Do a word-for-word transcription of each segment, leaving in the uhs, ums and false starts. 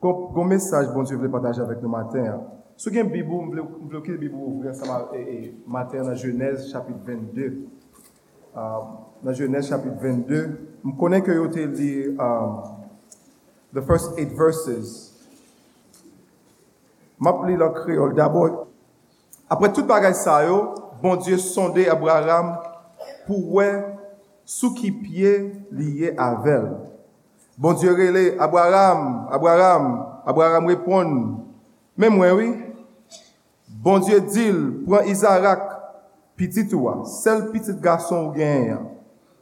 Quel message, bon Dieu, vous voulez partager avec nous matin? Si vous avez une Bible, vous voulez que la Bible ouvre ensemble matin dans Genèse chapitre vingt-deux. Dans Genèse chapitre vingt-deux, je connais que vous avez lu the first eight verses. Je vais lire en créole d'abord. Après toute bagaille ça, bon Dieu sonde Abraham pour sous qui pied lié à elle. Bon Dieu relè Abraham, Abraham, Abraham répond. Mais moi oui. Bon Dieu dit, prends Isaac, petit toi, seul petit garçon ou gagne.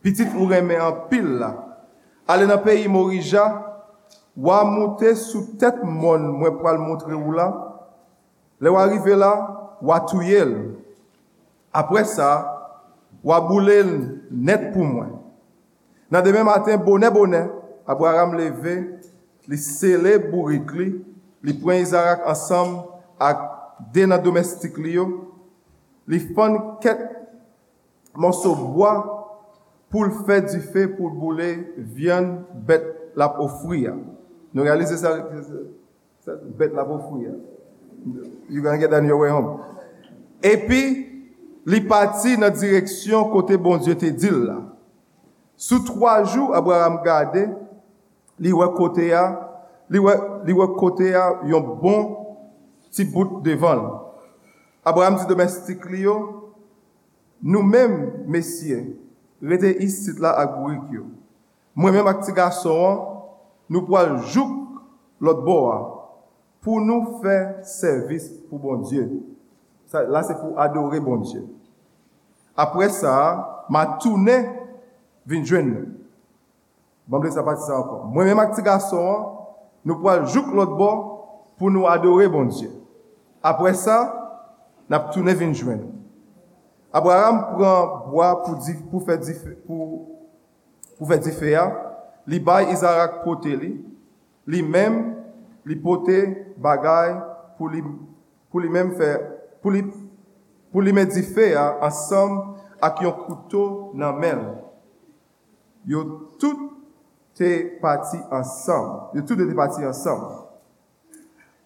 Petit ou remet en pile là. Allez dans pays Moriah, wa monter sous tête monde, moi pour le montrer ou là. Les ou arrivé là, wa touyer. Après ça, wa bouler net pour moi. Dans demain matin bonnet bonnet Abraham levé, li scellé bourrique li, li prend Isaac ensemble avec deux nan domestique li yo, li fond quatre morceaux bois pour le faire du feu pour bouler viande bête la offrir. Nous réaliser ça bête la offrir. You gonna get that on your way home. Et puis li parti dans direction côté bon Dieu te dit là. Sous trois jours Abraham gardé li wè kote a li wè li wè kote a yon bon ti bout devan Abraham dit domestique li yo nous-mêmes messieurs rete ici là a gourik yo moi-même ak ti garçon nous pral jouk l'autre bois pour nous faire service pour bon Dieu ça là c'est pour adorer bon Dieu après ça m'a tourné vinn joindre bon Dieu ça pas ça encore. Moi même petit garçon, nous pour jouer l'autre bord pour nous adorer bon Dieu. Après ça, n'a tourner venir joindre. Abraham prend bois pour pour faire pour pour faire faire, li bay Isaac porter li, li même li porter bagaille pour li pour lui même faire pour lui pour lui mettre faire ensemble avec un couteau dans main. Yo tout t'es parti ensemble. Ils tous deux partis ensemble.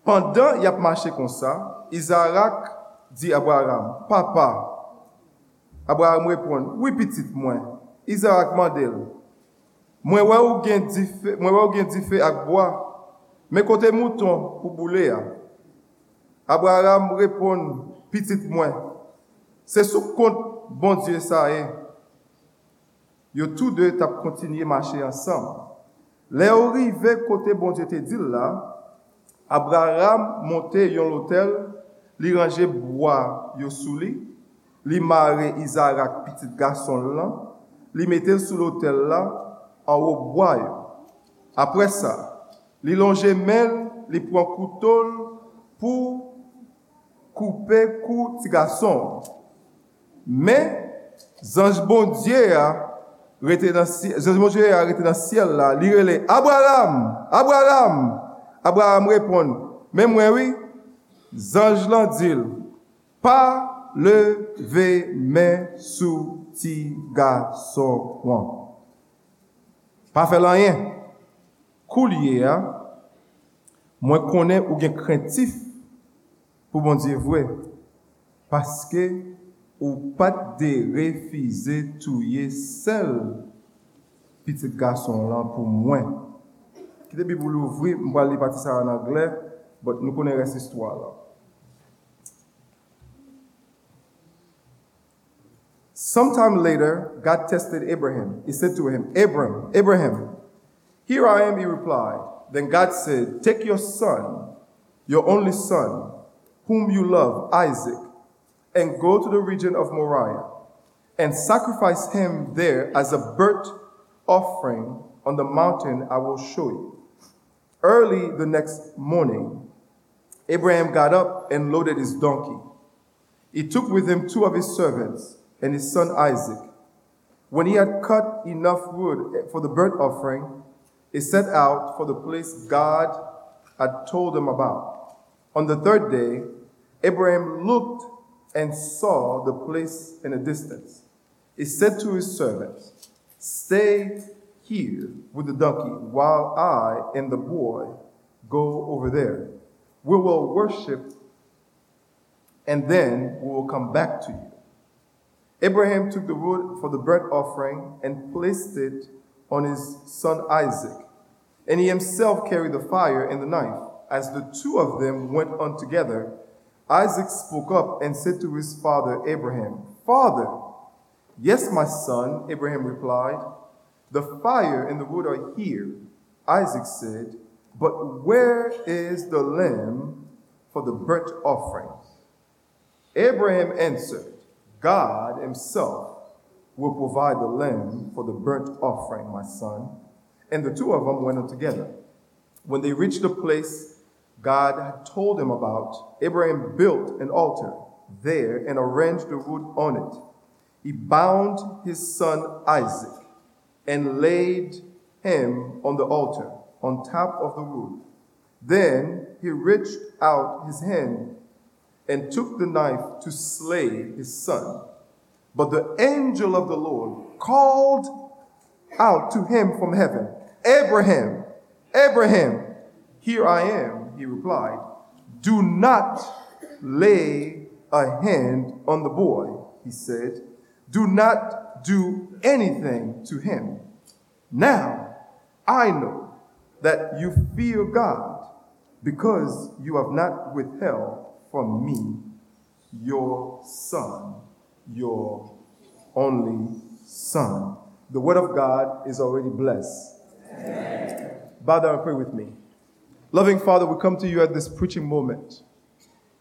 Pendant y a marché comme ça, Isaac dit à Abraham, papa. Abraham répond, oui petite moi. Isaac mandel. Moi ouais ou gain di feu, moi ouais ou gain di feu ak bois. Mais côté mouton pour bouler. Abraham répond, petite moi. C'est sous compte bon Dieu ça est. Yo tous deux t'a continué marcher ensemble. Les arrivés côté bon Dieu te dit là, Abraham monté yon l'hôtel, li ranger bois yo sous li, li maré Isaac petit garçon là, li mettait sous l'hôtel là en haut bois. Yo. Après ça, li longe mel, li prend couteau pour couper cou petit garçon. Mais ange bon Dieu a Rete dans Jésus mon Dieu arrêté dans ciel là, li relè Abraham, Abraham. Abraham répond, mais moi oui, ange l'an dit, pas lever main sous ti garçon. Pas faire rien. Coulier moi connais ou gen craintif pour bon Dieu vrai parce que ou pas de refuser tuer seul petit garçon là pour moi. Qui te Bible ouvrir, on va lire partie ça en anglais, mais nous connaissons cette histoire là. Sometime later, God tested Abraham. He said to him, Abram, Abraham, here I am, he replied. Then God said, take your son, your only son, whom you love, Isaac, and go to the region of Moriah, and sacrifice him there as a burnt offering on the mountain I will show you. Early the next morning, Abraham got up and loaded his donkey. He took with him two of his servants and his son Isaac. When he had cut enough wood for the burnt offering, he set out for the place God had told him about. On the third day, Abraham looked and saw the place in the distance. He said to his servants, stay here with the donkey while I and the boy go over there. We will worship, and then we will come back to you. Abraham took the wood for the burnt offering and placed it on his son Isaac, and he himself carried the fire and the knife. As the two of them went on together, Isaac spoke up and said to his father Abraham, "Father!" "Yes, my son," Abraham replied. "The fire and the wood are here," Isaac said, "but where is the lamb for the burnt offering?" Abraham answered, "God himself will provide the lamb for the burnt offering, my son." And the two of them went on together. When they reached the place God had told him about, Abraham built an altar there and arranged the wood on it. He bound his son Isaac and laid him on the altar on top of the wood. Then he reached out his hand and took the knife to slay his son. But the angel of the Lord called out to him from heaven, "Abraham, Abraham!" "Here I am," he replied. "Do not lay a hand on the boy," he said. "Do not do anything to him. Now I know that you fear God, because you have not withheld from me your son, your only son." The word of God is already blessed. Amen. Bow down and pray with me. Loving Father, we come to you at this preaching moment,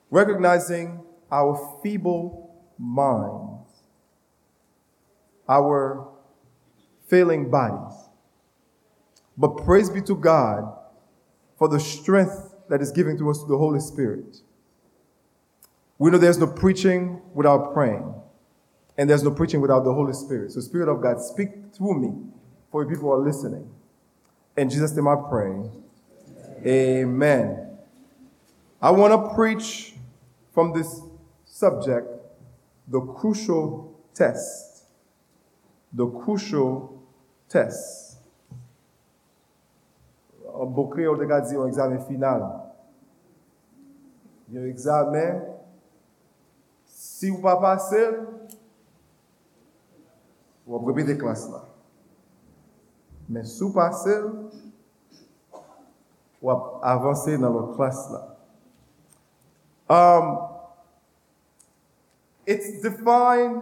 recognizing our feeble minds, our failing bodies. But praise be to God for the strength that is given to us through the Holy Spirit. We know there's no preaching without praying, and there's no preaching without the Holy Spirit. So, Spirit of God, speak through me, for your people are listening. In Jesus' name I pray. Amen. Amen. I want to preach from this subject, the crucial test. The crucial test. Bokre ou dega di yon examen final. Yon examen, si ou pa pase, ou ap repete klas la. Men sou pase, ou ap avanse nan lot klas la. Um, it's defined,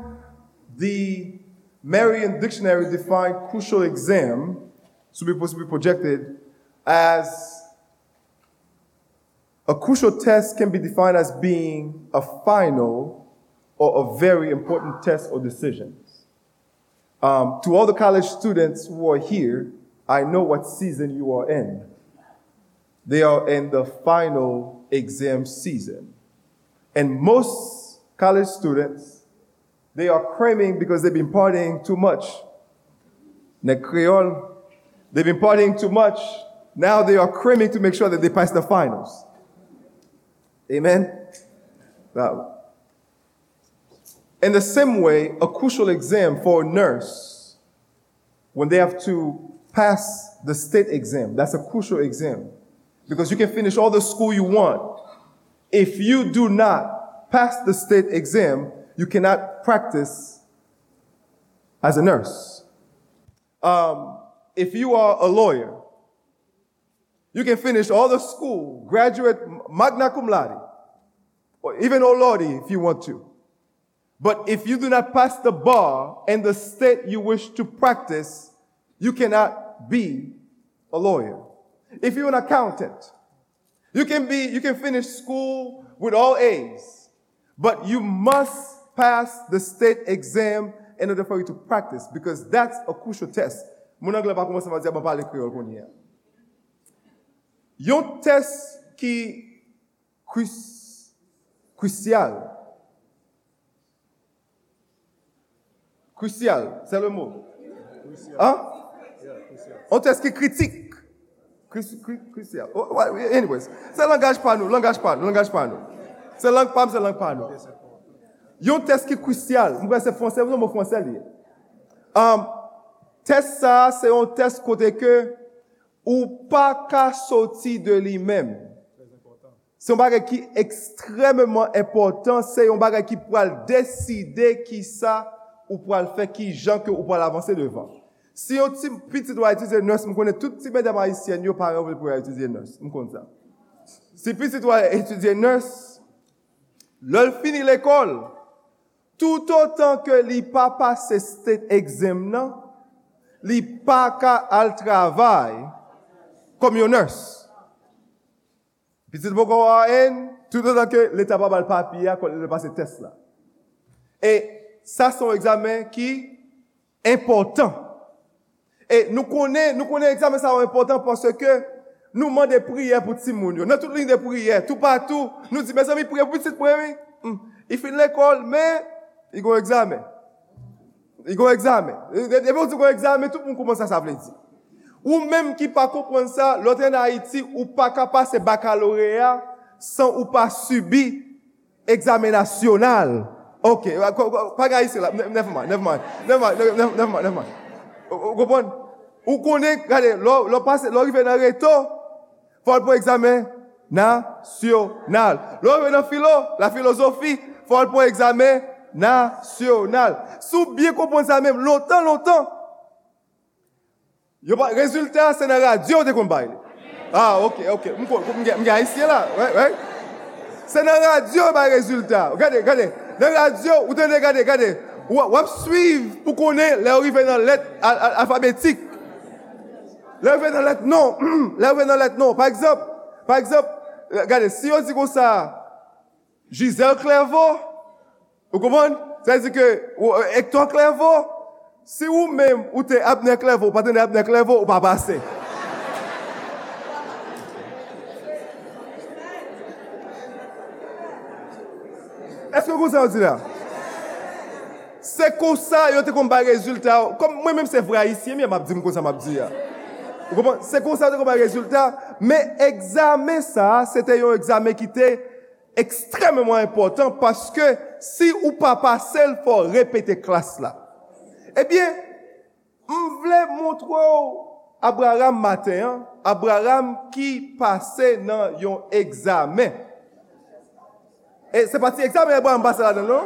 the Merriam Dictionary defined crucial exam to be supposed to be projected as a crucial test can be defined as being a final or a very important test or decision. Um, to all the college students who are here, I know what season you are in. They are in the final exam season. And most college students, they are cramming because they've been partying too much. Ne Creole, they've been partying too much. Now they are cramming to make sure that they pass the finals. Amen? Wow. In the same way, a crucial exam for a nurse, when they have to pass the state exam, that's a crucial exam. Because you can finish all the school you want. If you do not pass the state exam, you cannot practice as a nurse. Um, if you are a lawyer, you can finish all the school, graduate magna cum laude, or even O Laude if you want to. But if you do not pass the bar in the state you wish to practice, you cannot be a lawyer. If you're an accountant, you can be, you can finish school with all A's, but you must pass the state exam in order for you to practice, because that's a crucial test. Yon test ki crucial. Crucial, c'est le mot. Hein? On teste qui critique. Crucial. Anyways, c'est langage pas nous, langage pas nous, langage pas nous. C'est langue pas, c'est langue pas nous. Yon test qui crucial. Moi c'est français, vous avez mon français lié. Um, test ça, c'est un test côté que ou pas qu'à sortir de lui-même. C'est un bagage qui est extrêmement important, c'est un bagage qui pourra décider qui ça ou pourra le faire, qui gens que ou pourra avancer devant. Si on petit petit doit utiliser nous, on connaît toutes les mesdames haïtiennes, yo par exemple pour utiliser nous, on connaît ça. Si petit doit étudier nous, l'on finit l'école, tout autant que li pas passer cet examen, li pas qu'à al travail comme une nurse. Petit beaucoup à haine, tout le temps que l'État va le papier quand il passe ce test là. Et ça, c'est un examen qui est important. Et nous connaissons, nous connaissons l'examen, ça est important parce que nous demandons des prières pour tout le monde. Dans toute ligne de prières, tout partout, nous disons, mes amis, priez pour petit premier. Il finit l'école, mais il y a un examen. Il y a un examen. Depuis qu'on dit un examen, tout le monde commence à s'appeler. Ou même qui pas comprendre ça, l'autre en Haïti, ou pas capable de baccalauréat, sans ou pas subir examen national. Ok, pas Haïti là, neuf mois, neuf mois, neuf mois, neuf mois, neuf mois. Vous comprenez? Ou connaît, regardez, l'on passe, l'on arrive dans le réto, faut pour examen national. L'on arrive dans philo, la philosophie, faut pour examen national. Sous bien comprendre ça même, longtemps, longtemps, résultat, c'est la radio de combat. Ah, ok, ok. M'gars ici là, ouais, ouais. C'est la radio, le résultat. Regardez, regardez. Dans la radio, vous devez regarder, regardez. Ou à suivre pour connaître les arrivées dans lettre alphabétique. Les arrivées dans lettre non, les arrivées dans lettre non. Par exemple, par exemple, regardez, si on dit comme ça, Gisèle Clairvaux, vous comprenez? Ça veut dire que Hector Clairvaux. Si vous même, ou t'es Abner Clairvaux, ou pas t'es Abner Clairvaux, ou pas passer. Est-ce que vous avez dit là? C'est comme ça, yo te combat résultat. Comme moi-même, c'est vrai ici, mais m'a dit, comme ça m'a dit. Vous comprenez? C'est comme ça, yo te combat résultat. Mais examen ça, c'était un examen qui était extrêmement important parce que si ou pas passer, il faut répéter classe là. Eh bien, on voulait montrer Abraham matin, Abraham qui passait dans un examen. Et c'est parti, examen, Abraham passe là, non?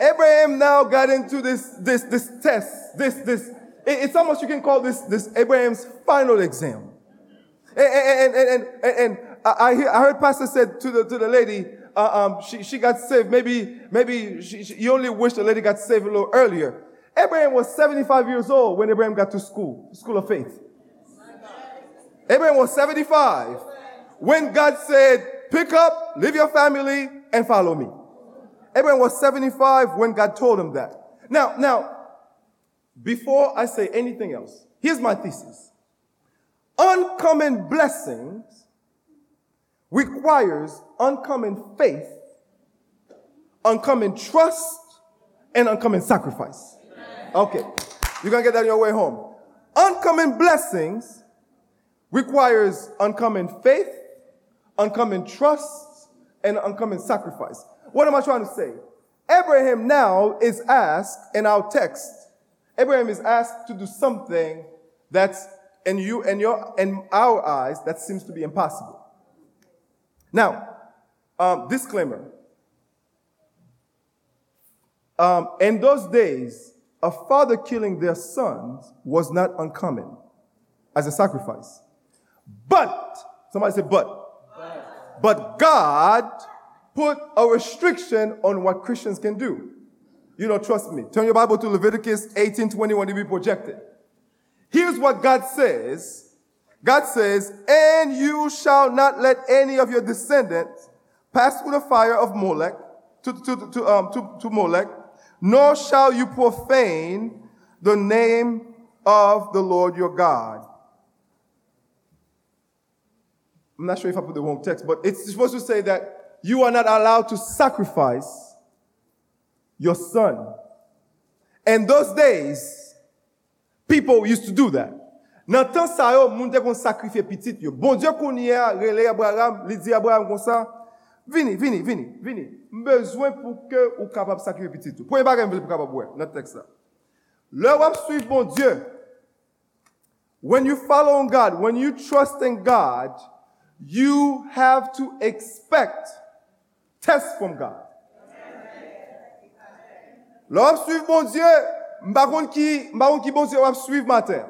Abraham now got into this, this, this test, this, this, it's almost you can call this, this Abraham's final exam. And, and, and, and, and I, hear, I heard Pastor said to the, to the lady, uh, um, she, she got saved, maybe, maybe she, she, you only wish the lady got saved a little earlier. Abraham was seventy-five years old when Abraham got to school, school of faith. Abraham was seventy-five when God said, pick up, leave your family, and follow me. Abraham was seventy-five when God told him that. Now, now, before I say anything else, here's my thesis. Uncommon blessings requires uncommon faith, uncommon trust, and uncommon sacrifice. Okay, you're going to get that on your way home. Uncommon blessings requires uncommon faith, uncommon trust, and uncommon sacrifice. What am I trying to say? Abraham now is asked in our text. Abraham is asked to do something that's in you and your in our eyes that seems to be impossible. Now, um, disclaimer. Um, in those days, a father killing their sons was not uncommon as a sacrifice. But, somebody say but. But. But God put a restriction on what Christians can do. You know, trust me. Turn your Bible to Leviticus eighteen twenty-one to be projected. Here's what God says. God says, and you shall not let any of your descendants pass through the fire of Molech, to, to, to, um, to, to Molech, nor shall you profane the name of the Lord your God. I'm not sure if I put the wrong text, but it's supposed to say that you are not allowed to sacrifice your son. In those days, people used to do that. Dans temps ça yo moun te kon sacrifier petit yo. Bon Dieu kon y a relé Abraham, li di Abraham kon ça. Vini, vini, vini, vini. Besoin pour que vous capable sacrifier petit tout. Premier bagage vous capable ouais, notre texte là. Le wap suivre bon Dieu. When you follow on God, when you trust in God, you have to expect tests from God. L'homme suivre bon Dieu, m'pa konn ki, m'pa konn ki bon Dieu va suivre matin.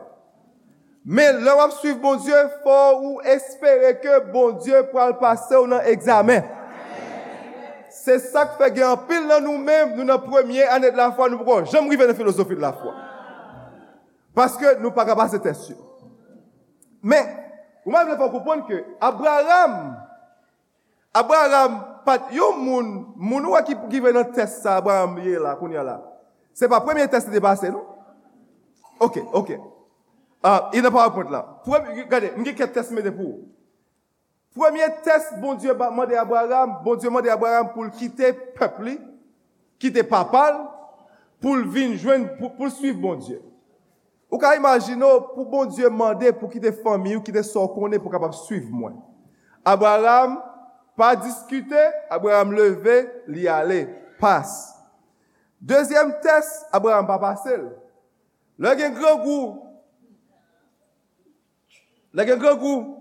Mais l'homme suivre bon Dieu, faut ou espérer que bon Dieu pral passer ou nan examen. C'est ça que fait gain pile dans nous-mêmes, nous dans première année de la foi, nous pourquoi j'aime river dans philosophie de la foi. Parce que nous pas capable de tester. Mais vous m'avez pas comprendre que Abraham Abraham pat yo moun moun ou qui qui vient dans test ça Abraham là qu'on y a là. C'est pas premier test qui dépassé non? OK, OK. Ah, il n'a pas rapport là. Premier regardez, m'gè quatre tests me pour. Premier test, bon Dieu demande à Abraham, bon Dieu demande à Abraham pour quitter peuple, quitter papa, pour venir joindre pour pour suivre bon Dieu. Ou ka imagine pour bon Dieu demander pour quitter famille ou quitter sort qu'on est pour capable suivre moi. Abraham pas discuter, Abraham levé, l'y aller, passe. Deuxième test, Abraham pas passer. Là gen grand goût. Là gen grand goût.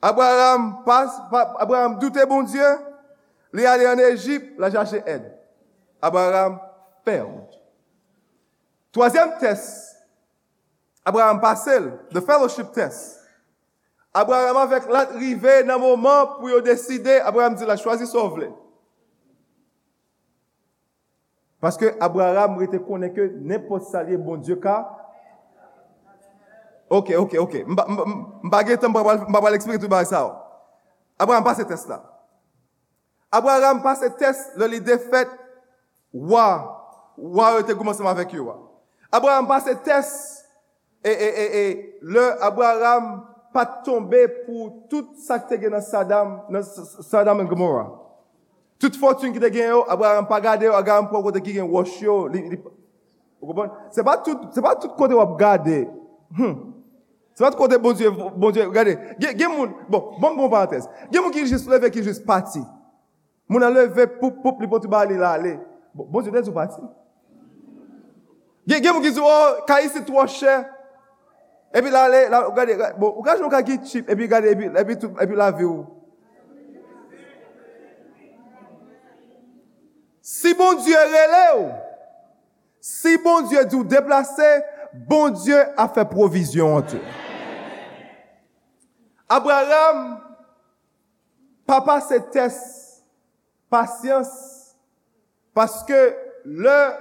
Abraham passe, Abraham doutait bon Dieu, il est allé en Égypte, la chercher aide. Abraham perd. Troisième test, Abraham passe, the fellowship test. Abraham avec l'arrivée dans moment pour y décider, Abraham dit la choisir sauver. Parce que Abraham était connaît que n'importe salier bon Dieu ka. OK, OK, OK. M'baguette, m'baba l'expliquer tout ça. Abraham passe ce test là. Abraham passe ce test, le défaite. Wa, wa était commencé avec eux. Abraham passe ce test et et et et le Abraham pas tombé pour tout ça que était dans Saddam, dans Saddam et Gomorrah. Toute fortune qui était gagné, Abraham pas garder, Abraham pas côté qui gagne wash yo. C'est pas tout, c'est pas tout côté où garder. Hmm. C'est pas de côté bon Dieu, bon Dieu, regardez. Gien moun, bon, bon bon parenthèse. Gien moun qui juste levé qui juste parti. Moun a levé pou pou li pou tu ba aller là aller. Bon, bon Dieu n'est parti. Gien gien moun qui dit oh, caïs c'est trop cher. Et puis là aller, regardez, bon, regardez mon qui cheap et puis regardez et puis et puis tout et puis la vie où. Si bon Dieu relève, si bon Dieu dit déplacer, bon Dieu a fait provision en tout. Abraham, papa, c'est test, patience, parce que le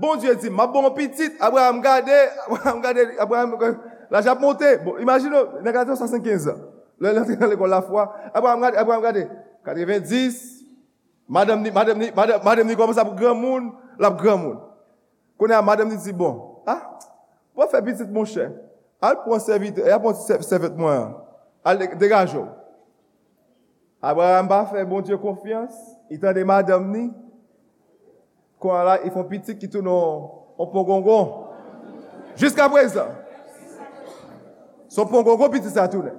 bon Dieu dit, ma bon petite, Abraham gardé, Abraham gardé, Abraham, la j'ai monté. Bon, imaginez, regardez, soixante-quinze ans, le l'entrée dans l'école la foi, Abraham gardé, Abraham gardé, quatre-vingt-dix, madame, madame, madame, madame, ni commence à grand monde, la grand monde. Qu'on a madame dit bon, ah, va faire petite mon cher. Al prend serviteur, elle prend serviteur moi. Al dégage. Abraham ba fait bon Dieu confiance, il tendait madame ni quand là ils font petit qui tourne en pongongon. Jusqu'à présent. Son pongongon petit ça tourne.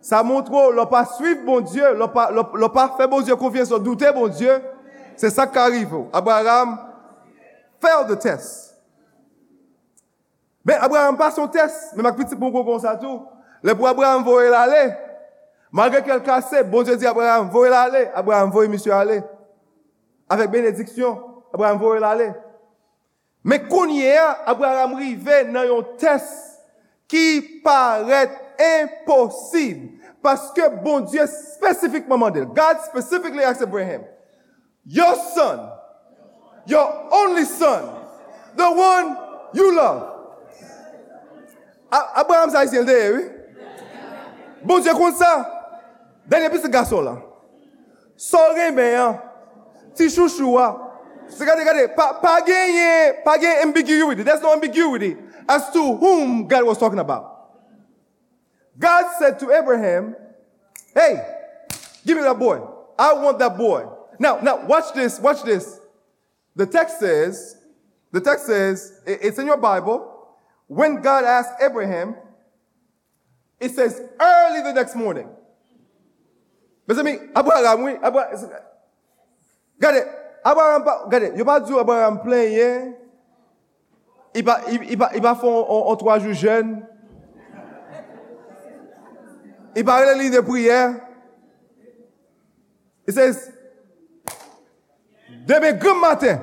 Ça montre l'on pas suivre bon Dieu, l'on pas l'on pas fait bon Dieu confiance, on douter bon Dieu. C'est ça qui arrive. Abraham failed the test. Ben, Abraham passe son test, mais ma petite bon bon ça tout. Le pour Abraham voyer l'aller. Malgré qu'elle cassé, bon Dieu dit Abraham voyer l'aller, Abraham voyer monsieur aller. Avec bénédiction, Abraham voyer l'aller. Mais konye Abraham rivé dans un test qui paraît impossible parce que bon Dieu spécifiquement demandé. God specifically asked Abraham, your son, your only son, the one you love. Abraham ça ici derrière oui. Bon Dieu compte ça. Dernier petit garçon là. Soré bien. Ti chouchoua. Regardez regardez pas pas gagner pas gagner ambiguity. There's no ambiguity as to whom God was talking about. God said to Abraham, "Hey, give me that boy. I want that boy." Now, now watch this, watch this. The text says, the text says it's in your Bible. When God asked Abraham, it says early the next morning. Mes amis, Abraham, oui, Abraham, regardez, Abraham, regardez, il va dire Abraham plein hier, il va, il va, il va faire en trois jours jeûne, Il parle de la ligne de prière. It says, demain grand matin,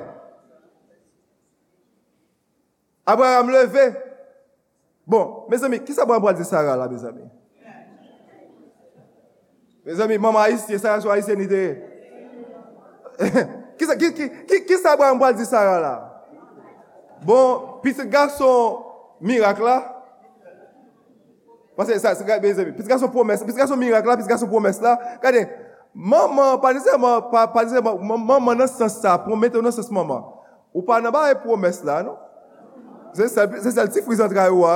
Abraham levé. Bon, mes amis, qui s'abraham pour dire Sarah là, mes amis? Mes amis, maman haïtienne, Sarah soit haïtienne. Qui qui qui qui s'abraham pour dire Sarah là? Bon, petit garçon miracle là. Parce que ça, c'est mes amis, petit garçon promesse, petit garçon miracle là, petit garçon promesse là. Regardez. Maman, pas nécessairement, pas, pas nécessairement, maman dans ce sens-là, promettez dans ce moment. Ou pas n'a pas de promesse là, non? C'est ça, c'est ça le petit fruit d'entraille, oui?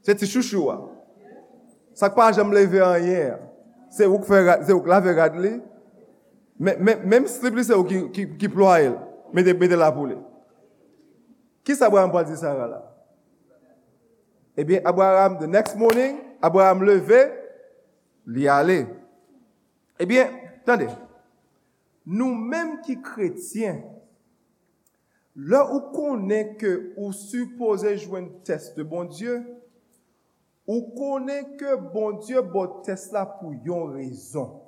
C'est le petit chouchou, oui? Ça pas jamais levé en hier. C'est vous qui l'avez radlé. Même si c'est vous qui ploie, mettez la poule. Qui ça va me dire ça là? Eh bien, Abraham, the next morning, Abraham levé, l'y allait. Eh bien, attendez, nous-mêmes qui chrétiens, là où connaît que ou supposé jouer un test de bon Dieu, ou connaît que bon Dieu bon test là pour une raison.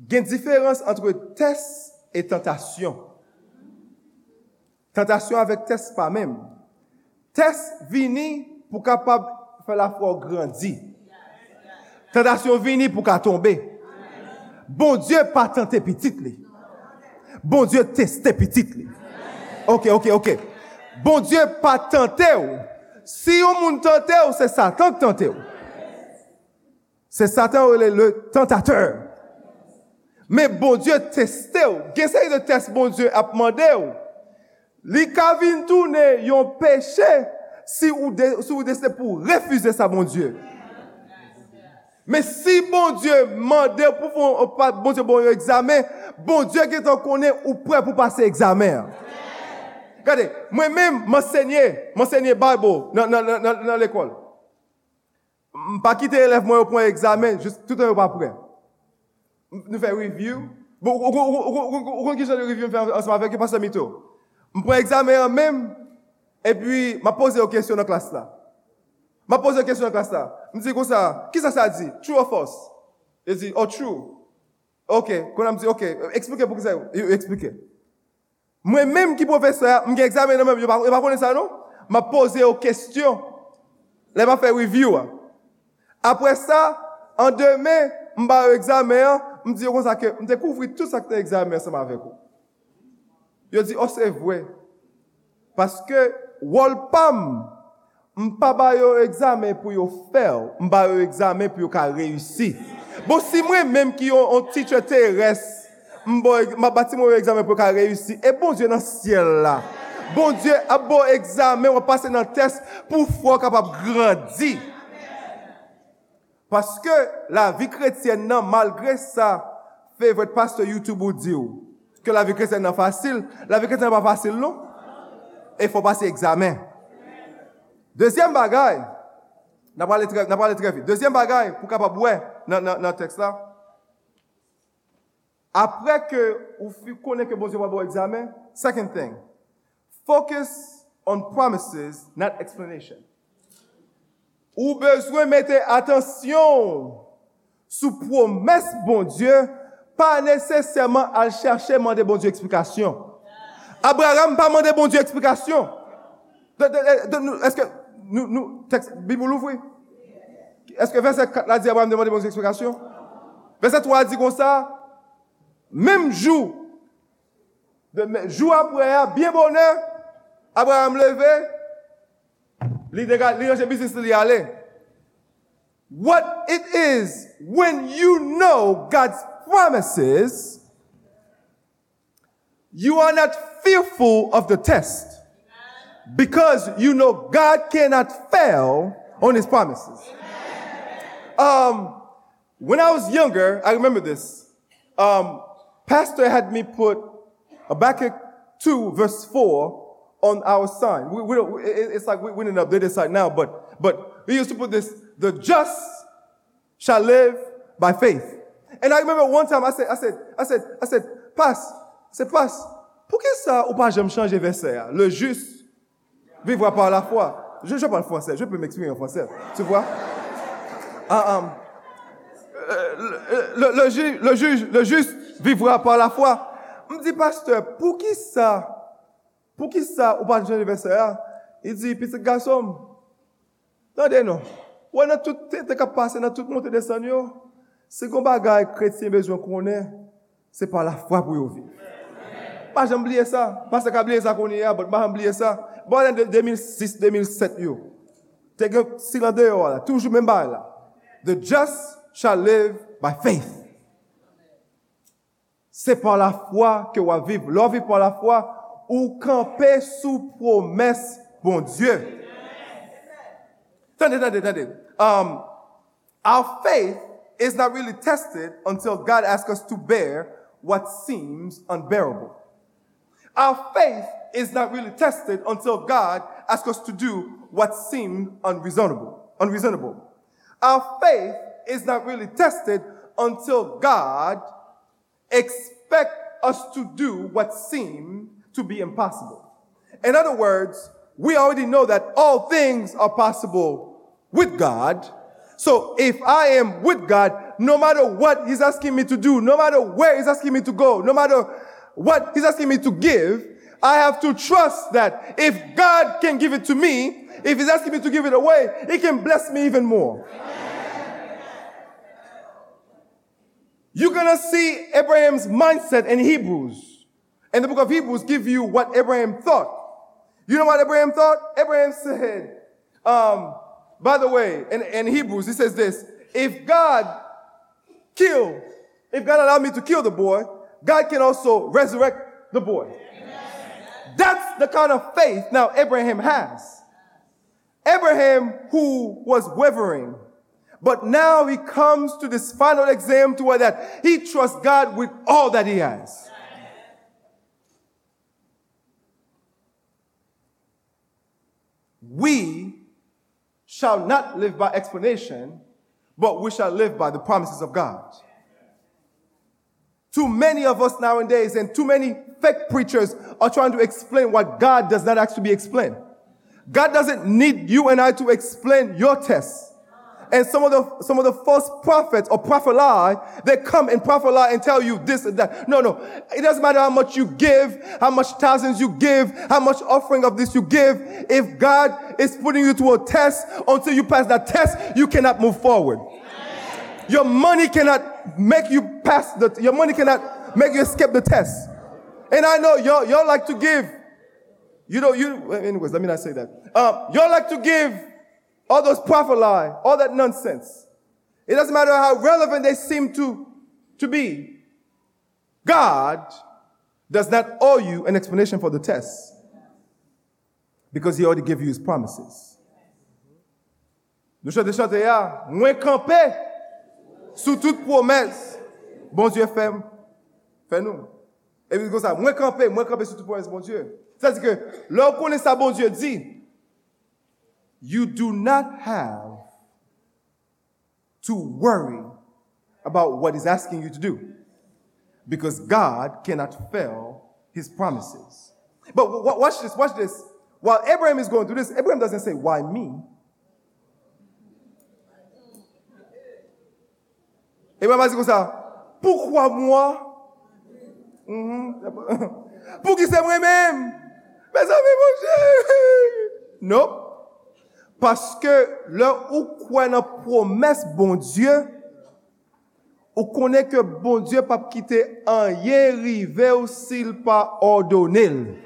Il y a une différence entre test et tentation. Tentation avec test pas même. Test vini pour capable faire la foi grandir. Tentation vini pour qu'à tomber. Bon Dieu pas tenter petite li. Bon Dieu tester petite li. OK, OK, OK. Bon Dieu pas tenter ou. Si on moun tenter ou c'est Satan qui tenter ou. C'est Satan ou le tentateur. Mais bon Dieu tester ou. Qu'est-ce que de test bon Dieu a demandé ou? Li ka vin tourner yon péché si ou de, si ou décide pour refuser ça bon Dieu. Mais si bon Dieu mande pour pas bon Dieu bon examen, bon Dieu qui t'en connaît ou prêt pour passer examen. Regardez, moi même m'enseigner, m'enseigner Bible dans dans dans dans l'école. Pas quitter élève moi au point examen, juste tout un pas prêt. Nous faire review, bon on qui ça le review ensemble avec passer mito. Je prends l'examen même, et puis je pose une question dans la classe là. Je pose une question dans la classe là. Je dis comme ça, qu'est-ce que ça dit? True ou false? Je dis, oh, true. Ok, quand on me dit, ok, expliquez pour que ça. Expliquez. Moi-même qui professeur, je prends l'examen dans même, je ne vais pas connaître ça, non? Je pose une question. Là, je vais faire review. Après ça, en demain, je prends l'examen, je dis comme ça, je découvre tout ça que tu as examiné ensemble avec vous. Je dis, oh, c'est vrai. Parce que, Wolpam, m'pa ba yo examen pour yo faire, m'ba yo examen pour yo ka réussir. Bon, si moi, même qui ont un teacher terrestre, m'a bâti mon examen pour yo ka réussir. Et bon Dieu, dans le ciel là. Bon Dieu, a bon examen, on passe dans le test pour foi capable de grandir. Parce que, la vie chrétienne, non, malgré ça, fait votre pasteur YouTube ou dit, que la vie chrétienne n'est pas facile. La vie chrétienne n'est pas facile, non? Et il faut passer examen. Deuxième bagaille. N'a pas parlé très vite. Deuxième bagaille, pour capable, ouais, dans, dans, dans le texte là. Après que, vous connaissez que bon Dieu va avoir examen, second thing. Focus on promises, not explanation. Ou besoin mettez attention sous promesse bon Dieu, pas nécessairement à chercher demander bon Dieu explication. Abraham pas demander bon Dieu explication. De, de, de, de, est-ce que nous nous texte Bible l'ouvre? Est-ce que verset quatre là dit Abraham demander bon Dieu explication? Verset trois dit comme ça, même jour de jour après bien bonheur, Abraham levé, il dégage il range business il aller. What it is when you know God's promises, you are not fearful of the test because you know God cannot fail on his promises. Um, when I was younger, I remember this. Um, Pastor had me put Habakkuk two verse four on our sign. We, we don't, it's like we're not updated site now, but but we used to put this: the just shall live by faith. And I remember one time I said, I said, I said, I said, pass, I said, pass, Pour que ça, ou pas, j'aime changer verset. Hein? Le juste vivra par la foi. Je, je parle français, je peux m'exprimer en français. Tu vois? Ah, um, le, le, le, ju, le, juge, le juste vivra par la foi. Je me dis, pasteur, pour qui ça? Pour qui ça, ou pas, changer verset? Hein? Il dit, petit garçon, attendez, non. Ouais, dans tout, t'es capable de passer dans toute montée des seigneurs. C'est qu'on bagaille chrétien besoin qu'on ait, c'est par la foi pour vivre. Pas j'oublier ça, parce que oublier ça qu'on y a, pas oublier ça. Bon en deux mille six deux mille sept yo. T'es que si la dehors là, toujours même bail là. The just shall live by faith. C'est par la foi que on vivre. L'on vit par la foi ou camper sous promesse bon Dieu. Attendez, attendez, attendez. Um our faith is not really tested until God asks us to bear what seems unbearable. Our faith is not really tested until God asks us to do what seemed unreasonable. Unreasonable. Our faith is not really tested until God expects us to do what seemed to be impossible. In other words, we already know that all things are possible with God. So if I am with God, no matter what he's asking me to do, no matter where he's asking me to go, no matter what he's asking me to give, I have to trust that if God can give it to me, if he's asking me to give it away, he can bless me even more. You're going to see Abraham's mindset in Hebrews. And the book of Hebrews give you what Abraham thought. You know what Abraham thought? Abraham said, um, by the way, in, in Hebrews, he says this, if God kill, if God allowed me to kill the boy, God can also resurrect the boy. Amen. That's the kind of faith now Abraham has. Abraham, who was wavering, but now he comes to this final exam to where that he trusts God with all that he has. We shall not live by explanation, but we shall live by the promises of God. Too many of us nowadays and too many fake preachers are trying to explain what God does not ask to be explained. God doesn't need you and I to explain your tests. And some of the, some of the false prophets or prophets, they come and prophesy and tell you this and that. No, no. It doesn't matter how much you give, how much thousands you give, how much offering of this you give. If God is putting you to a test, until you pass that test, you cannot move forward. Your money cannot make you pass the, your money cannot make you escape the test. And I know y'all, y'all like to give. You know, you, anyways, let me not say that. Um, y'all like to give all those prophet lies, all that nonsense. It doesn't matter how relevant they seem to, to be. God does not owe you an explanation for the test because he already gave you his promises. Nous chantons, chantons, ya, moins campé. Sous toute promesse, bon Dieu fait, fait nous. Et puis, comme ça, moins camper, moins camper sous toute promesse, bon Dieu. C'est-à-dire que, lorsque on connaît ça, bon Dieu dit, you do not have to worry about what he's asking you to do. Because God cannot fail his promises. But watch this, watch this. While Abraham is going through this, Abraham doesn't say, why me? Abraham a dit comme ça, pourquoi moi? Mm-hmm. Pour qui c'est moi-même? Mes amis, mon Dieu! Non. Parce que là où croit dans promesse, bon Dieu, on connaît que bon Dieu pas quitter un hier rivé ou s'il pas ordonné.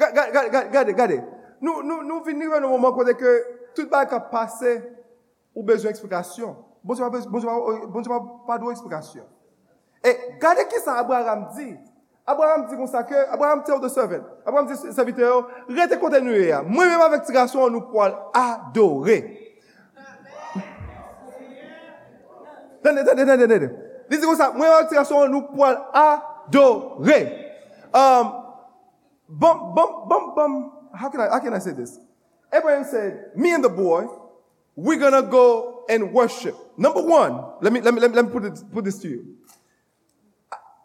Regardez, regardez, regardez. Nous, nous, nous venons dans un moment où tout le monde qui a passé ou besoin d'explication. Bon Dieu, bon Dieu, bon Dieu, pas d'explication. Et regardez qui ça Abraham dit. Abraham dit comme ça que Abraham tell the servant. Abraham dit serviteur, restez continuer là. Moi-même avec tes garçons nous pour adorer. Attendez, attendez, attendez, attendez. Dis comme ça, moi avec tes garçons nous pour adorer. Um bum bum bum bum. How can I how can I say this? Abraham said, me and the boy, we're going to go and worship. Number one, let me let me let me, let me put, it, put this to you.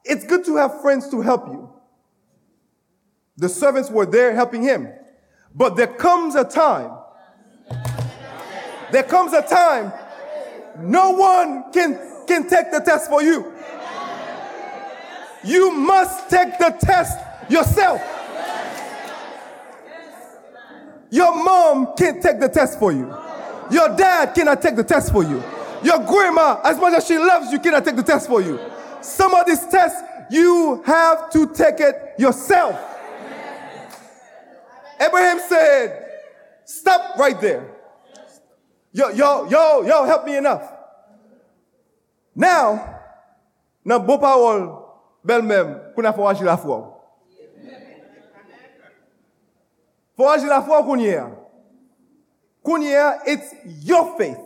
It's good to have friends to help you. The servants were there helping him. But there comes a time. There comes a time. No one can, can take the test for you. You must take the test yourself. Your mom can't take the test for you. Your dad cannot take the test for you. Your grandma, as much as she loves you, cannot take the test for you. Some of these tests, you have to take it yourself. Abraham said, stop right there. Yo, yo, yo, yo, help me enough. Now, na bo parole bel même pou na fò agir la foi. Fò agir la foi kounye. Kounye, it's your faith.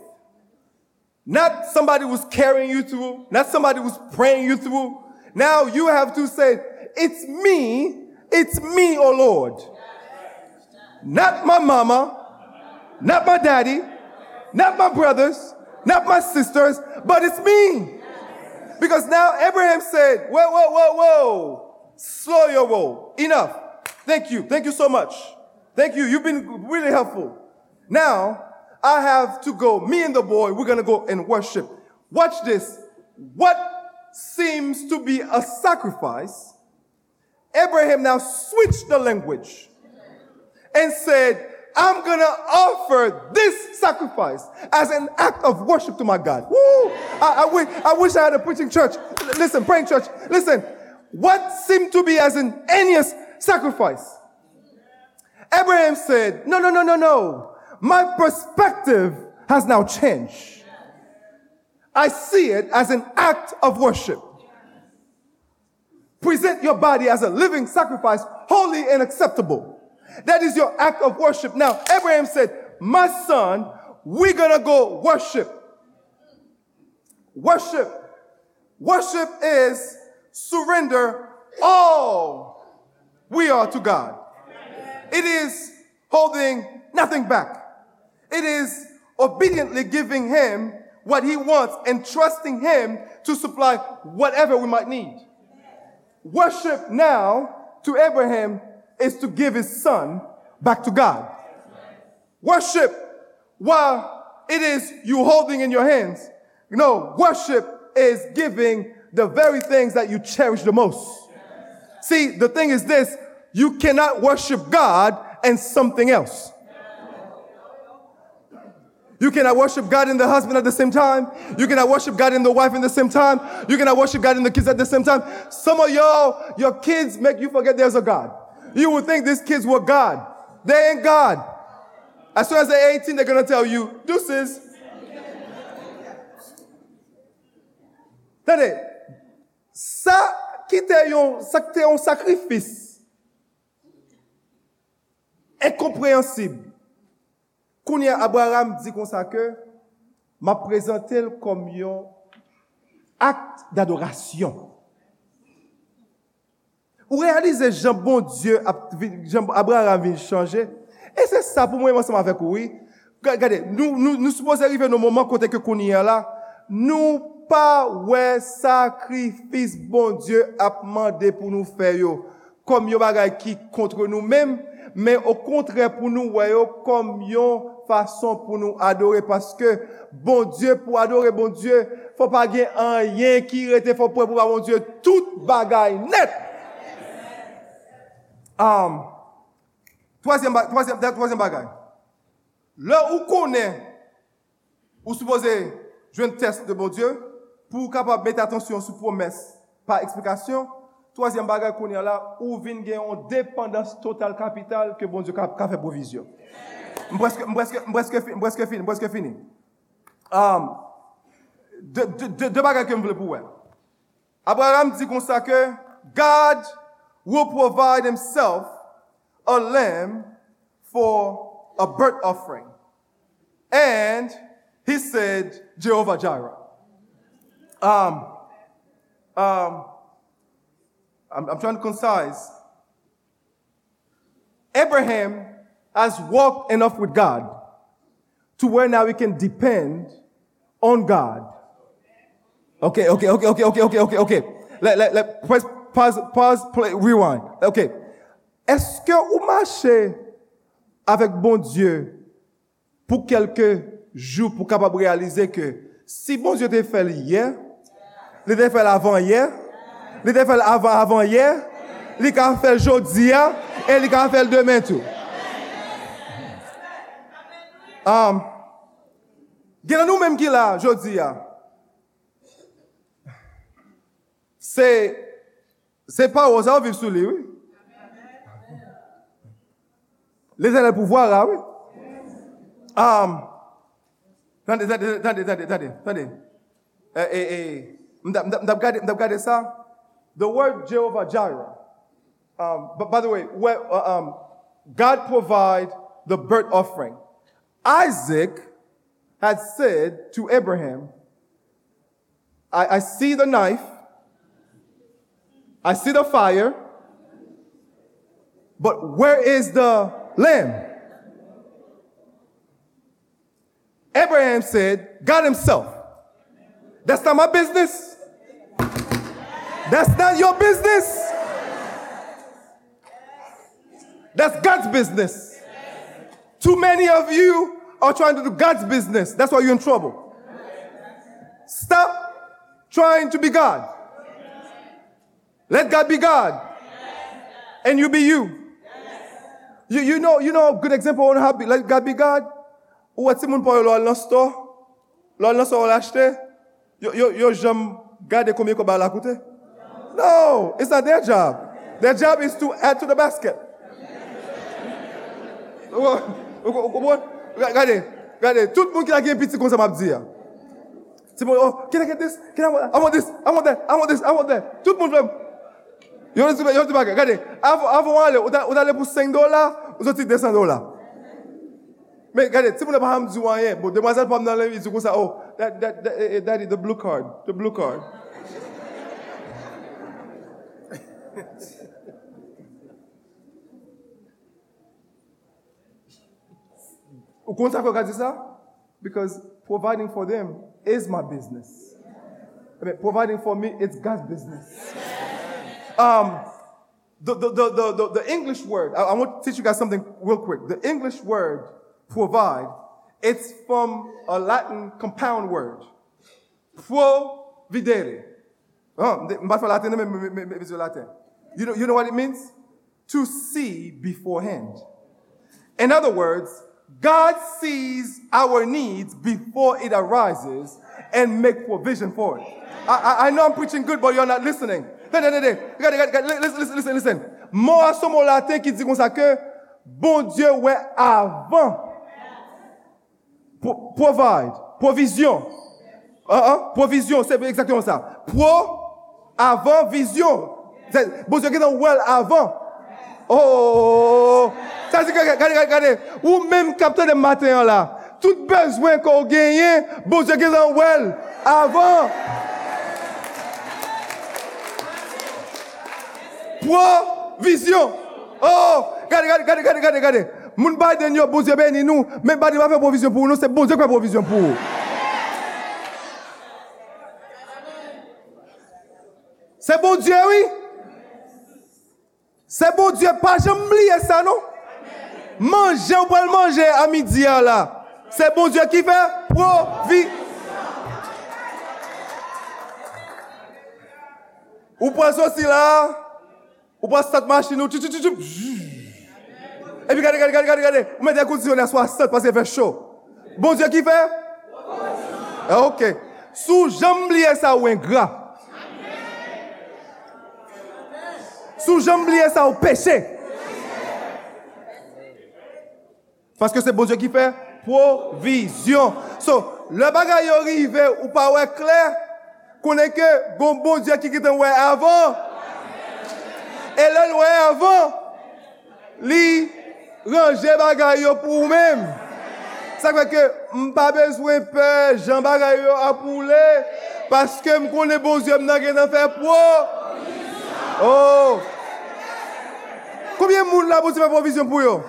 Not somebody who's carrying you through, not somebody who's praying you through. Now you have to say, it's me, it's me, oh Lord. Not my mama, not my daddy, not my brothers, not my sisters, but it's me. Because now Abraham said, whoa, whoa, whoa, whoa, slow your roll. Enough. Thank you. Thank you so much. Thank you. You've been really helpful. Now I have to go. Me and the boy, we're going to go and worship. Watch this. What seems to be a sacrifice, Abraham now switched the language and said, I'm going to offer this sacrifice as an act of worship to my God. Woo! I, I, wish, I wish I had a preaching church. L- listen, praying church. Listen, what seemed to be as an endless sacrifice, Abraham said, no, no, no, no, no. My perspective has now changed. I see it as an act of worship. Present your body as a living sacrifice, holy and acceptable. That is your act of worship. Now, Abraham said, my son, we're going to go worship. Worship. Worship is surrender all we are to God. It is holding nothing back. It is obediently giving him what he wants and trusting him to supply whatever we might need. Worship now to Abraham is to give his son back to God. Worship, while it is you holding in your hands, you know, worship is giving the very things that you cherish the most. See, the thing is this, you cannot worship God and something else. You cannot worship God and the husband at the same time. You cannot worship God and the wife at the same time. You cannot worship God and the kids at the same time. Some of y'all, your kids make you forget there's a God. You would think these kids were God. They ain't God. As soon as they're eighteen, they're going to tell you, deuces. Tade, sa ki te yon, sa ki te yon sacrifice incompréhensible. Kounia Abraham dit comme ça que m'a présenté comme un acte d'adoration. Ou réaliser Jean bon Dieu Jean Abraham vient changer et c'est ça pour moi ensemble avec oui. Regardez, nous nous nous supposons arriver au moment côté que Kounia là, nous pas ouais sacrifice bon Dieu a demandé pour nous faire yo comme yo bagaille qui contre nous-mêmes. Mais au contraire, pour nous, voyons comme une façon pour nous adorer. Parce que, bon Dieu, pour adorer bon Dieu, faut pas gagner un rien qui rete, faut pour bon Dieu, toute bagaille net. Um, troisième, troisième, troisième bagaille. Là où qu'on est, vous supposez, je vais test de bon Dieu, pour capable mettre attention sur promesse, par explication. Troisième bagage qu'on a là, où vient gagner une dépendance totale capitale que bon Dieu a fait provision. Presque, presque, presque, presque fini, presque fini. Um, deux de, de, de bagages que je veux pour elle. Abraham dit comme ça que God will provide Himself a lamb for a burnt offering, and He said Jehovah Jireh. Um, um. I'm, I'm trying to concise. Abraham has walked enough with God to where now he can depend on God. Okay, okay, okay, okay, okay, okay, okay, okay. Let, let, let, press, pause, pause, play, rewind. Okay. Est-ce que vous marchez avec bon Dieu pour quelques jours pour capable réaliser que si bon Dieu t'a fait hier, il t'a fait avant hier, il t'a fait avant avant hier, il t'a fait aujourd'hui et il t'a fait demain tout. Um, Gen nou menm ki la jodi a. Se se pa ou sa viv sou li, oui. L'Éternel pouvoir là, oui. Um Tande tande tande tande tande tande. Eh eh eh m'da m'da gade m'da gade ça. The word Jehovah Jireh. Um but by the way, where uh, um God provide the burnt offering. Isaac had said to Abraham, I, I see the knife, I see the fire, but where is the lamb? Abraham said, God himself. That's not my business. That's not your business. That's God's business. Too many of you are trying to do God's business. That's why you're in trouble. Stop trying to be God. Let God be God. And you be you. You, you know, you know, good example on how let God be God. Ou est-ce moun pou lò lan store? Lò lan store l'acheter? Yo yo yo j'aime garder combien qu'on va la coûter? No, it's not their job. Their job is to add to the basket. Regardez, regardez, tout le monde qui a un petit comme ça m'a dit. C'est bon, oh, can I get this? Can I want, I want this? I want that? I want this? I want that? Tout le monde veut. Yo les yo les bagages. Regardez, avant avant aller, on allait pour cinq dollars, on sortit deux cents dollars. Mais regardez, si vous ne pas me dire rien, bon, demoiselle pas me dans l'invite comme ça, oh, that that that is the blue card, the blue card. Because providing for them is my business. I mean, providing for me, it's God's business. Um, the, the, the, the, the English word, I, I want to teach you guys something real quick. The English word, provide, it's from a Latin compound word. Providere. You know, you know what it means? To see beforehand. In other words, God sees our needs before it arises and make provision for it. I, I, I know I'm preaching good, but you're not listening. Listen, listen, listen, listen. Moi, c'est mon latin qui dit comme ça que bon Dieu ouais avant provide, provision, uh-uh, provision, c'est exactement ça. Pro avant vision. Bon Dieu qui donne well avant. Oh, ça c'est que regardez, regardez, ou même capteur de matin là, tout besoin qu'on gagne, bon Dieu gagne well avant. Provision. Oh, regardez, regardez, regardez, regardez, regardez. Moun ba den yo bon Dieu béni nous, même ba di va faire provision pour nous, c'est bon Dieu qui fait provision pour nous. C'est bon Dieu, oui. C'est bon Dieu, pas jamais oublier ça, non? Manger, on peut le manger à midi là. C'est bon Dieu qui fait provision. Ou prend ça aussi là. Ou prend cette machine. Et puis regardez, regardez, regardez, regardez. Vous mettez un conditionnaire à soixante parce qu'il fait chaud. Bon Dieu qui fait? Ah, ok. Sous jamais oublier ça ou ingrat. Sous j'aime lier ça au péché. Parce que c'est bon Dieu qui fait provision. So, le bagay arrivé ou pas ouais clair, connaît que bon bon Dieu qui était ouais avant. Et là ouais avant, li ranger bagay pour même. Ça fait que m'pas besoin peur, j'en bagay à pouler parce que me connaît bon Dieu m'n'a rien faire pro. Oh! Combien de monde là pour faire provision pour eux?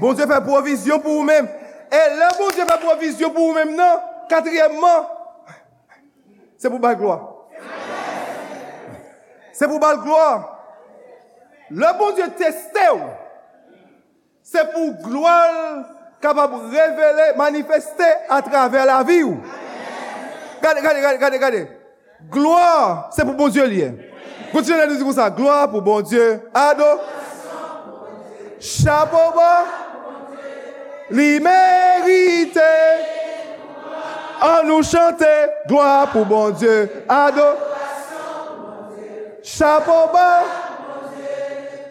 Bon Dieu fait provision pour vous-même. Et là, bon Dieu fait provision pour vous-même, non? quatrièmement, c'est pour bal gloire. C'est pour bal gloire. Le bon Dieu testé, c'est pour gloire capable de révéler, manifester à travers la vie. Regardez, regardez, regardez, regardez. Gloire, c'est pour bon Dieu lié. Continuez à nous dire ça. Gloire pour bon Dieu. Ado. Chapeau bas. Li mérite. En nous chanter. Gloire pour bon Dieu. Ado. Chapeau bas.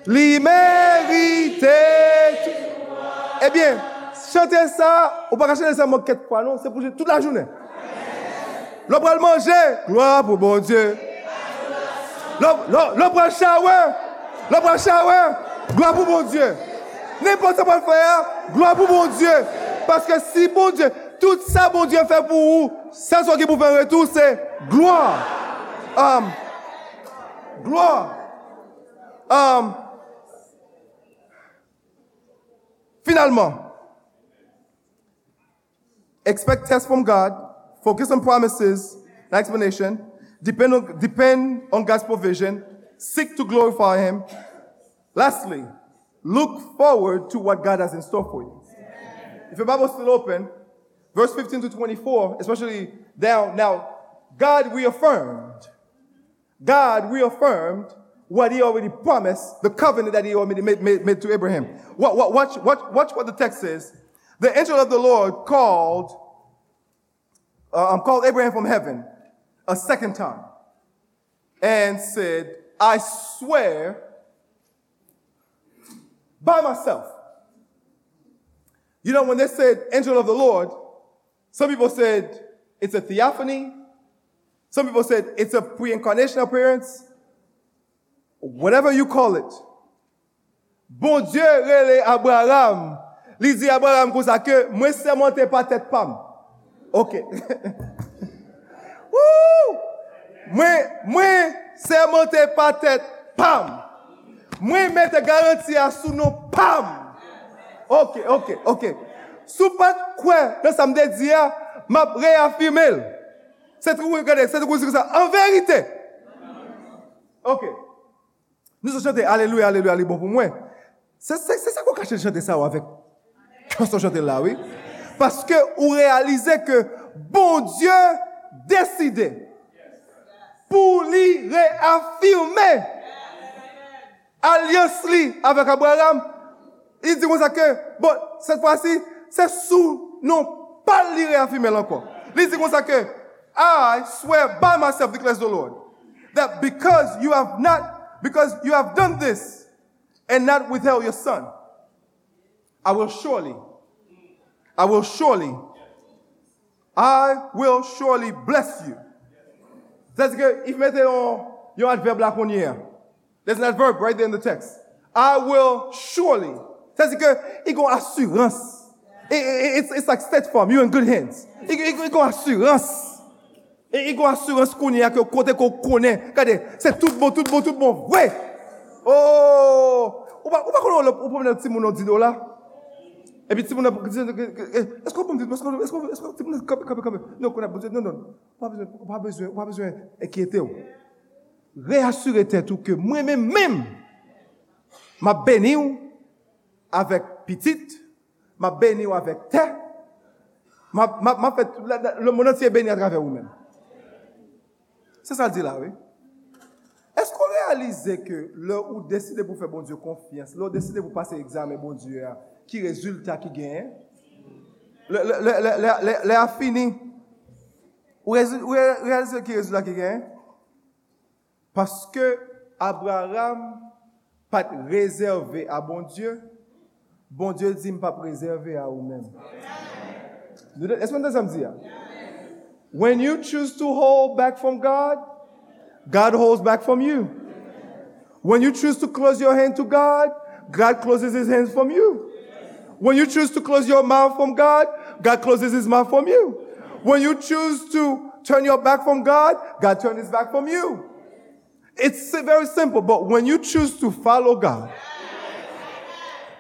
Li mérite. Eh bien, chanter ça, on ne peut pas chanter ça en quatre fois, non? C'est pour toute la journée. L'on peut le manger. Gloire pour bon Dieu. L'on peut le shower. L'on peut le shower. Gloire pour bon Dieu. N'importe quoi le faire. Gloire pour bon Dieu. Parce que si bon Dieu, tout ça bon Dieu fait pour vous, ça soit qui vous fait retour, c'est gloire. Um, gloire. Um, finalement, expect tests from God. Focus on promises and explanation. Depend on, depend on God's provision. Seek to glorify Him. Lastly, look forward to what God has in store for you. Amen. If your Bible is still open, verse fifteen to twenty-four, especially down. Now, God reaffirmed. God reaffirmed what He already promised, the covenant that He already made, made, made to Abraham. What, what, watch, watch, watch what the text says. The angel of the Lord called I'm uh, called Abraham from heaven a second time and said, I swear by myself. You know, when they said angel of the Lord, some people said it's a theophany. Some people said it's a pre-incarnation appearance. Whatever you call it. Bon Dieu rele Abraham. Li di Abraham kosa ke mwen se monte pa tèt pam. Ok. Woo! Mwen, mwen, se monte pa tèt, pam! Mwen mette garanti a sou nou, pam! Ok, ok, ok. Sou pat kwe, nan sa mde di a, map reafirme l. Se trou, regardez, se trou, se trou, en vérité. Ok. Nou se chante, alléluia, alléluia, li bon pou mwen. Se sa kou kache chante sa ou avèk? Kwa se chante la, oui? Parce que vous réalisez que bon Dieu décidait pour lui réaffirmer alliance avec Abraham. Il dit que bon, cette fois-ci, c'est sous non pas lui réaffirmer encore. Il dit que I swear by myself, declares the Lord, that because you have not, because you have done this and not withheld your son, I will surely. I will surely, I will surely bless you. That's good. If mettez on your adverb la première, there's an adverb right there in the text. I will surely. That's good. It gon assurance. It's it's like state form. You're in good hands. It it gon assurance. It gon assurance qu'on y a que côté qu'on connaît. Regardez, c'est tout bon, tout bon, tout bon. Ouais. Oh, on va on va qu'on le problème petit mon dino là. Et puis, si vous est-ce qu'on peut me dire, est-ce qu'on est-ce qu'on est-ce qu'on est-ce qu'on est-ce qu'on non, on a besoin, non, non, pas besoin, pas besoin, pas besoin, inquiétez vous. Réassurez-vous tout que moi-même, même, m'a béni avec petite, m'a béni avec terre, m'a m'a m'a fait le monde entier béni à travers vous-même. C'est ça le dit là, oui. Est-ce qu'on réalise que l'heure où décidez pour faire bon Dieu confiance, l'heure décidez pour passer l'examen bon Dieu, qui résultat qui gagne, le le le le le a fini. Où résultat qui résultat qui gagne? Parce que Abraham pas réservé à bon Dieu. Bon Dieu dit pas réservé à vous-même. Est-ce que vous entendez ça? When you choose to hold back from God, God holds back from you. When you choose to close your hand to God, God closes His hands from you. When you choose to close your mouth from God, God closes His mouth from you. When you choose to turn your back from God, God turns His back from you. It's very simple, but when you choose to follow God,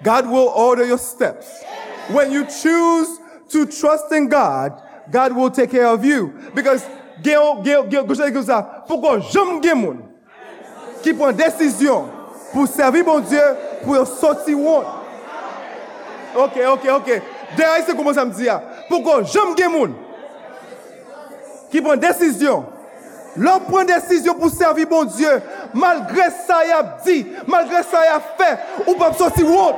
God will order your steps. When you choose to trust in God, God will take care of you. Because, pourquoi j'aime les gens qui prennent décision pour servir mon Dieu, pour sortir honte. Ok, ok, ok. Derrière, c'est comment ça me dit. Pourquoi j'aime les gens qui prennent décision. L'on prend décision pour servir mon Dieu. Malgré ça, il a dit, malgré ça, il a fait, ou pas sortir honte.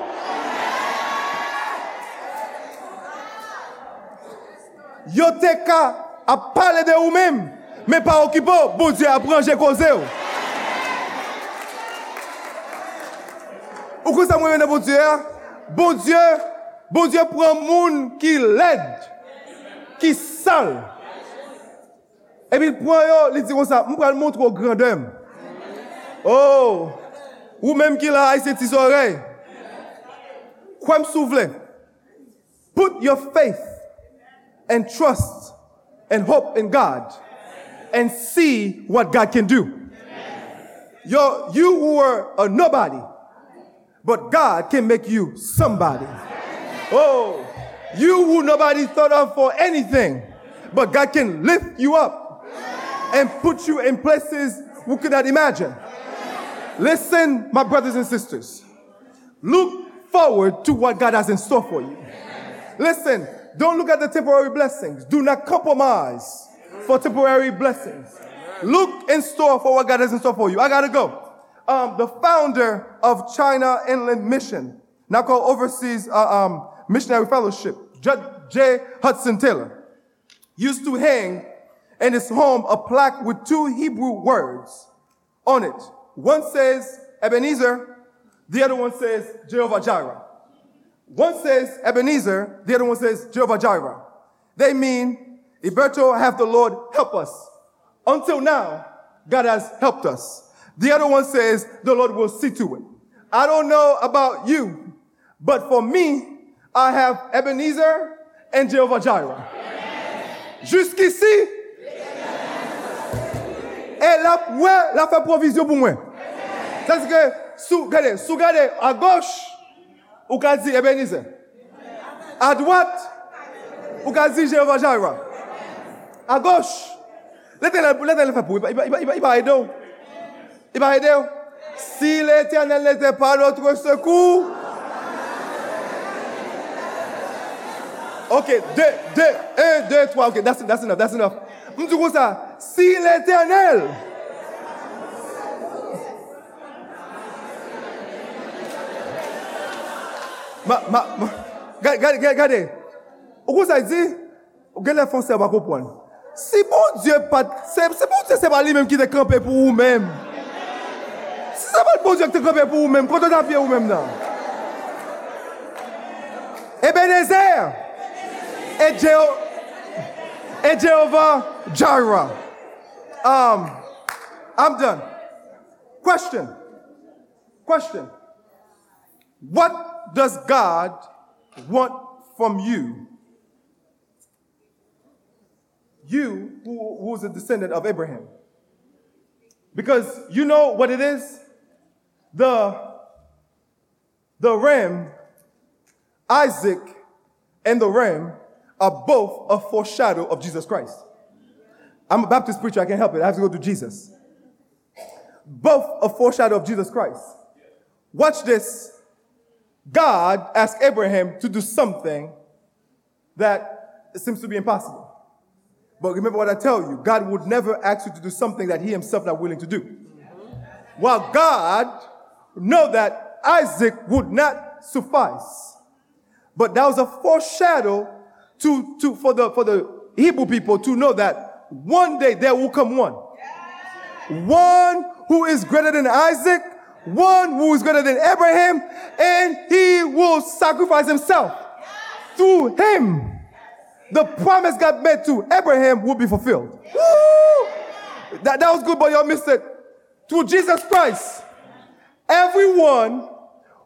Yoteka a parlé de vous même, mais pas occupé, bon Dieu a pris j'ai causé. Ou que ça me de bon Dieu? Bon Dieu, bon Dieu prend monde qui l'aide, qui sale. Et puis il prend yo, il dit comme ça, m'pral montre au grand homme. Oh, ou même qui l'a ses petites oreilles. Quoi me souffler? Put your faith and trust and hope in God and see what God can do. Yo, you were a nobody, but God can make you somebody. Oh, you who nobody thought of for anything, but God can lift you up and put you in places we could not imagine. Listen, my brothers and sisters, look forward to what God has in store for you. Listen. Don't look at the temporary blessings. Do not compromise for temporary blessings. Look in store for what God has in store for you. I gotta go. Um, the founder of China Inland Mission, now called Overseas uh, um, Missionary Fellowship, J. Hudson Taylor, used to hang in his home a plaque with two Hebrew words on it. One says Ebenezer, the other one says Jehovah Jireh. One says Ebenezer, the other one says Jehovah Jireh. They mean, Iberto, have the Lord help us. Until now, God has helped us. The other one says, the Lord will see to it. I don't know about you, but for me, I have Ebenezer and Jehovah Jireh. Jusqu'ici, et la ouais, la fait provision pour moi. Parce que, sous, regardez, sous, regardez, à gauche, ou qu'a dit Ebenezer. À droite, ou qu'a dit Jehovah Jireh. À gauche, l'Éternel, l'Éternel fait pour. Il va, il va, il va aider. Il va aider. Si l'Éternel n'était pas notre secours. Ok, deux, deux, un, deux, trois. Ok, that's, that's enough, that's enough. Nous disons ça. Si l'Éternel. Ma, ma, ma, gade, gade, gade. Ou kon sa di, ou gen le fonse va comprendre. Si bon Dieu pas, c'est, c'est bon Dieu, c'est pas lui-même qui te campé pour vous-même. Si c'est pas le bon Dieu qui te campé pour vous-même, quand on a pied vous-même, non. Ebenezer, et Jeho, et Jehovah Jireh. Um, I'm done. Question. Question. What does God want from you? You who who's a descendant of Abraham. Because you know what it is? The, the ram, Isaac and the ram are both a foreshadow of Jesus Christ. I'm a Baptist preacher, I can't help it. I have to go to Jesus. Both a foreshadow of Jesus Christ. Watch this. God asked Abraham to do something that seems to be impossible. But remember what I tell you, God would never ask you to do something that he himself is not willing to do. While God knew that Isaac would not suffice, but that was a foreshadow to, to, for the, for the Hebrew people to know that one day there will come one. One who is greater than Isaac, one who is greater than Abraham, and he will sacrifice himself. Yes. Through him, the promise God made to Abraham will be fulfilled. Yes. Woo! That, that was good, but y'all missed it. Through Jesus Christ, everyone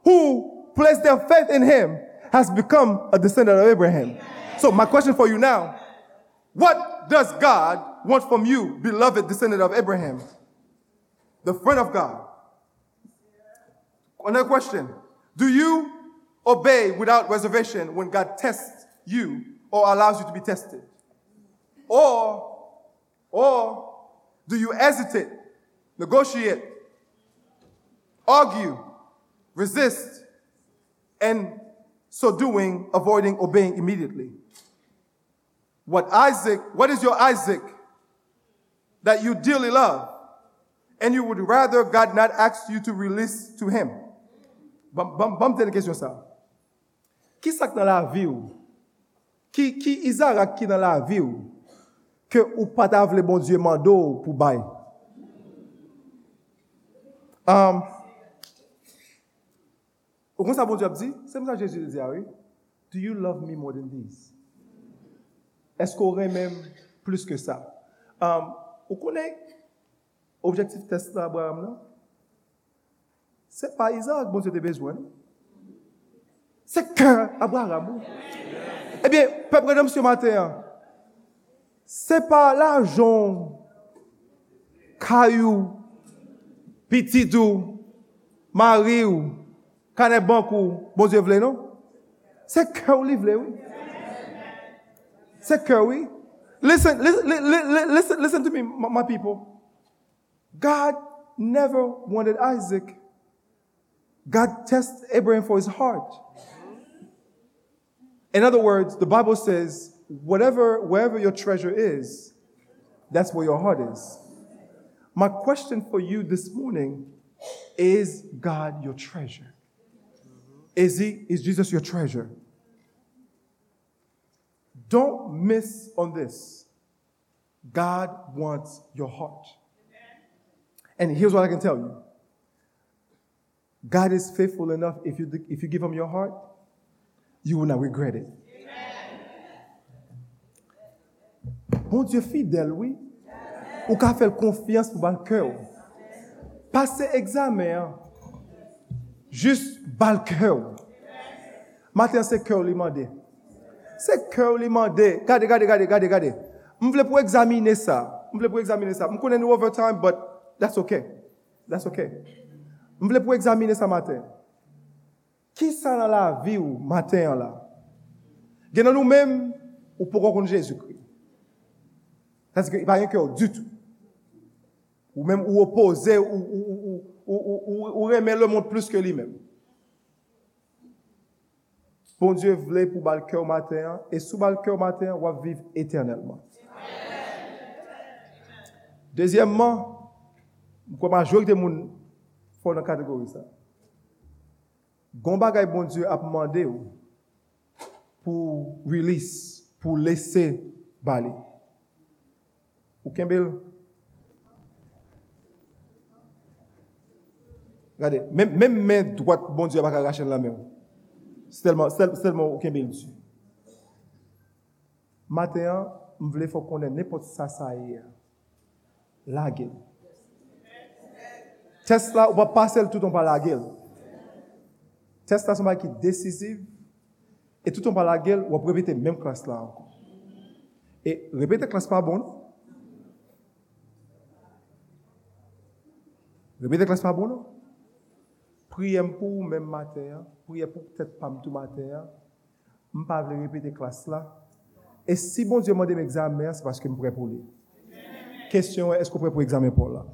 who placed their faith in him has become a descendant of Abraham. Yes. So my question for you now, what does God want from you, beloved descendant of Abraham, the friend of God? Another question. Do you obey without reservation when God tests you or allows you to be tested? Or, or do you hesitate, negotiate, argue, resist, and so doing, avoiding obeying immediately? What Isaac, what is your Isaac that you dearly love and you would rather God not ask you to release to him? Vamos ter questão essa. Que sac na la viu? Que que Isaac aqui na la viu? Que o padavre le bon Dieu mandou pour bail. Um, o que o bon Dieu a dit? C'est ça Jésus dit, oui. Do you love me more than this? Est-ce qu'on aurait même plus que ça? Um, on connaît objectif test d'Abraham là. C'est pas Isaac bon Dieu te besoin. C'est qu'Abraham. Eh bien, peuple de ce matin, c'est pas l'argent, caillou, petit doux, mari ou, canet banco, bon Dieu voulait, non? C'est que vous voulez, oui. C'est que oui. Listen, listen, listen, listen to me, my people. God never wanted Isaac. God tests Abraham for his heart. In other words, the Bible says, whatever, wherever your treasure is, that's where your heart is. My question for you this morning, is God your treasure? Is he, is Jesus your treasure? Don't miss on this. God wants your heart. And here's what I can tell you. God is faithful enough, if you if you give him your heart, you will not regret it. Amen. Bon Dieu fidèle, oui. Ou qu'a fait confiance pour le cœur. Passer examen, juste bal cœur. Matin, c'est cœur lui mandé. C'est cœur lui mandé. Gardez, gardez, gardez, gardez, gardez. On voulait pour examiner ça. On voulait pour examiner ça. On connaît nous overtime, but that's okay. That's okay. Je voulais pour examiner ça matin. Qui ça dans la vie ou matin là? Gagnons nous-mêmes ou pour rencontrer Jésus-Christ. Parce qu'il n'y a rien que du tout. Ou même ou opposer ou ou ou ou ou aimer le monde plus que lui-même. Bon Dieu voulait pour balquer au matin et sous balquer au matin on va vivre éternellement. Deuxièmement, comme la majorité des monde faut dans catégorie ça. Gon bagay bon Dieu a demandé pour release, pour laisser baler. Ou Kembel. Regardez, même même main droite bon Dieu va arracher la main. C'est tellement seulement ou Kembel Dieu. Matin, on voulait faut connaître n'importe ça ça hier. La gueule. Test là, on va passer tout en par la gueule. Test là, c'est un qui est décisif. Et tout en par la gueule, on va répéter même classe là encore. Et répéter classe pas bonne. Répéter classe pas bonne. Priez pour même matin. Priez pour peut-être pas tout matin. Je ne vais pas répéter classe là. Et si bon Dieu m'a demandé l'examen, c'est parce que je suis prêt pour lui. Question est, est-ce qu'on est prêt pour l'examen pour là?